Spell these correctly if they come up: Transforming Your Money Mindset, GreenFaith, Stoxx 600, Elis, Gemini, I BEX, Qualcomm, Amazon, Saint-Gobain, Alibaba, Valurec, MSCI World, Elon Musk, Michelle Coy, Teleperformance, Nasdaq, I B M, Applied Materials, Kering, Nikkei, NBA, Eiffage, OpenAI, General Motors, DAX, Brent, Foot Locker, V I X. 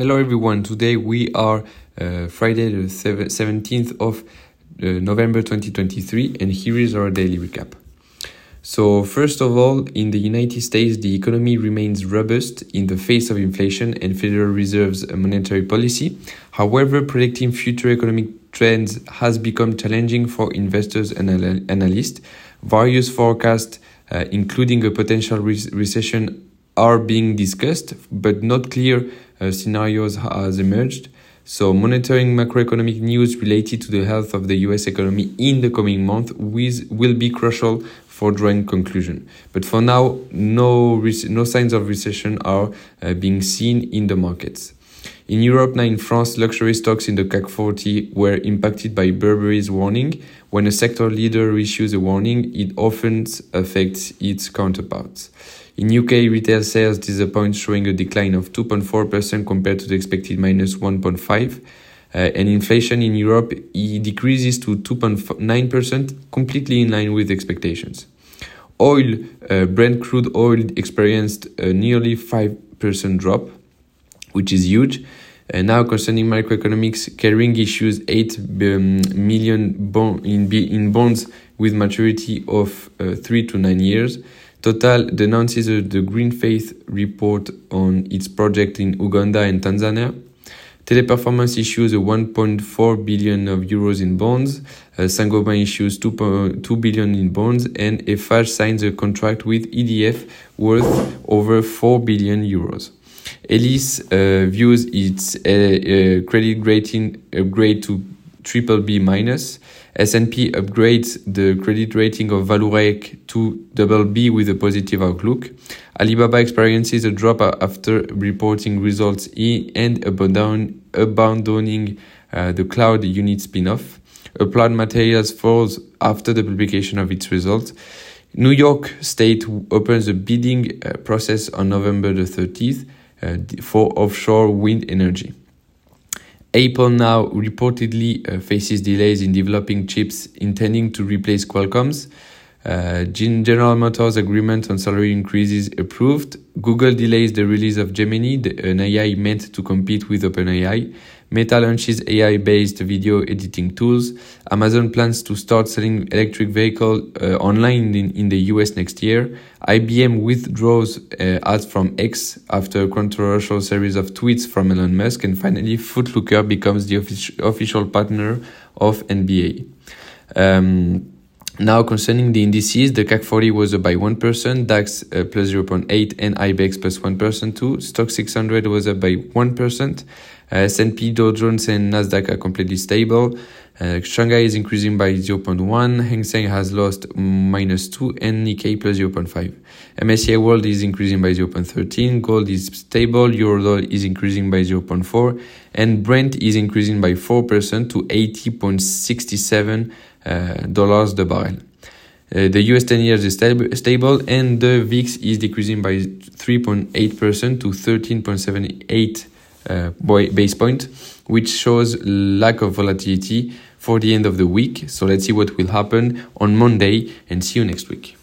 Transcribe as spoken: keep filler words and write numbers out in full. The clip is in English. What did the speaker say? Hello everyone, today we are uh, Friday the seventeenth of uh, November twenty twenty-three, and here is our daily recap. So first of all, in the United States, the economy remains robust in the face of inflation and Federal Reserve's monetary policy. However, predicting future economic trends has become challenging for investors and analysts. Various forecasts, uh, including a potential re- recession, are being discussed, but not clear uh, scenarios has emerged. So monitoring macroeconomic news related to the health of the U S economy in the coming month with, will be crucial for drawing conclusion. But for now, no, no signs of recession are uh, being seen in the markets. In Europe, now in France, luxury stocks in the C A C forty were impacted by Burberry's warning. When a sector leader issues a warning, it often affects its counterparts. In U K, retail sales disappoint, showing a decline of two point four percent compared to the expected minus one point five percent. Uh, and inflation in Europe it decreases to two point nine percent, completely in line with expectations. Oil, uh, Brent crude oil experienced a nearly five percent drop, which is huge. And now concerning microeconomics, Kering issues eight million bond in, B in bonds with maturity of uh, three to nine years. Total denounces uh, the GreenFaith report on its project in Uganda and Tanzania. Teleperformance issues uh, one point four billion of euros in bonds. Uh, Saint-Gobain issues two point two billion in bonds, and Eiffage signs a contract with E D F worth over four billion euros. Elis uh, views its uh, uh, credit rating upgrade to triple B minus. S and P upgrades the credit rating of Valurec to double B with a positive outlook. Alibaba experiences a drop after reporting results E and abandon, abandoning uh, the cloud unit spin-off. Applied Materials falls after the publication of its results. New York State opens a bidding uh, process on November the thirtieth. Uh, for offshore wind energy. Apple now reportedly uh, faces delays in developing chips intending to replace Qualcomm's. Uh, General Motors agreement on salary increases approved. Google delays the release of Gemini, the, an A I meant to compete with OpenAI. Meta launches A I-based video editing tools. Amazon plans to start selling electric vehicles uh, online in, in the U S next year. I B M withdraws uh, ads from X after a controversial series of tweets from Elon Musk. And finally, Foot Locker becomes the offic- official partner of N B A. Um, Now, concerning the indices, the C A C forty was up by one percent, DAX uh, plus zero point eight percent, and I BEX plus one percent too. Stoxx six hundred was up by one percent. Uh, S and P, Dow Jones, and Nasdaq are completely stable. Uh, Shanghai is increasing by zero point one percent, Hang Seng has lost minus two percent, and Nikkei plus zero point five percent. M S C I World is increasing by zero point one three percent, gold is stable, Euro dollar is increasing by zero point four percent, and Brent is increasing by four percent to eighty point six seven Uh, dollars the barrel. Uh, the U S ten years is stab- stable, and the V I X is decreasing by three point eight percent to thirteen point seven eight uh, boy- base point, which shows lack of volatility for the end of the week. So let's see what will happen on Monday, and see you next week.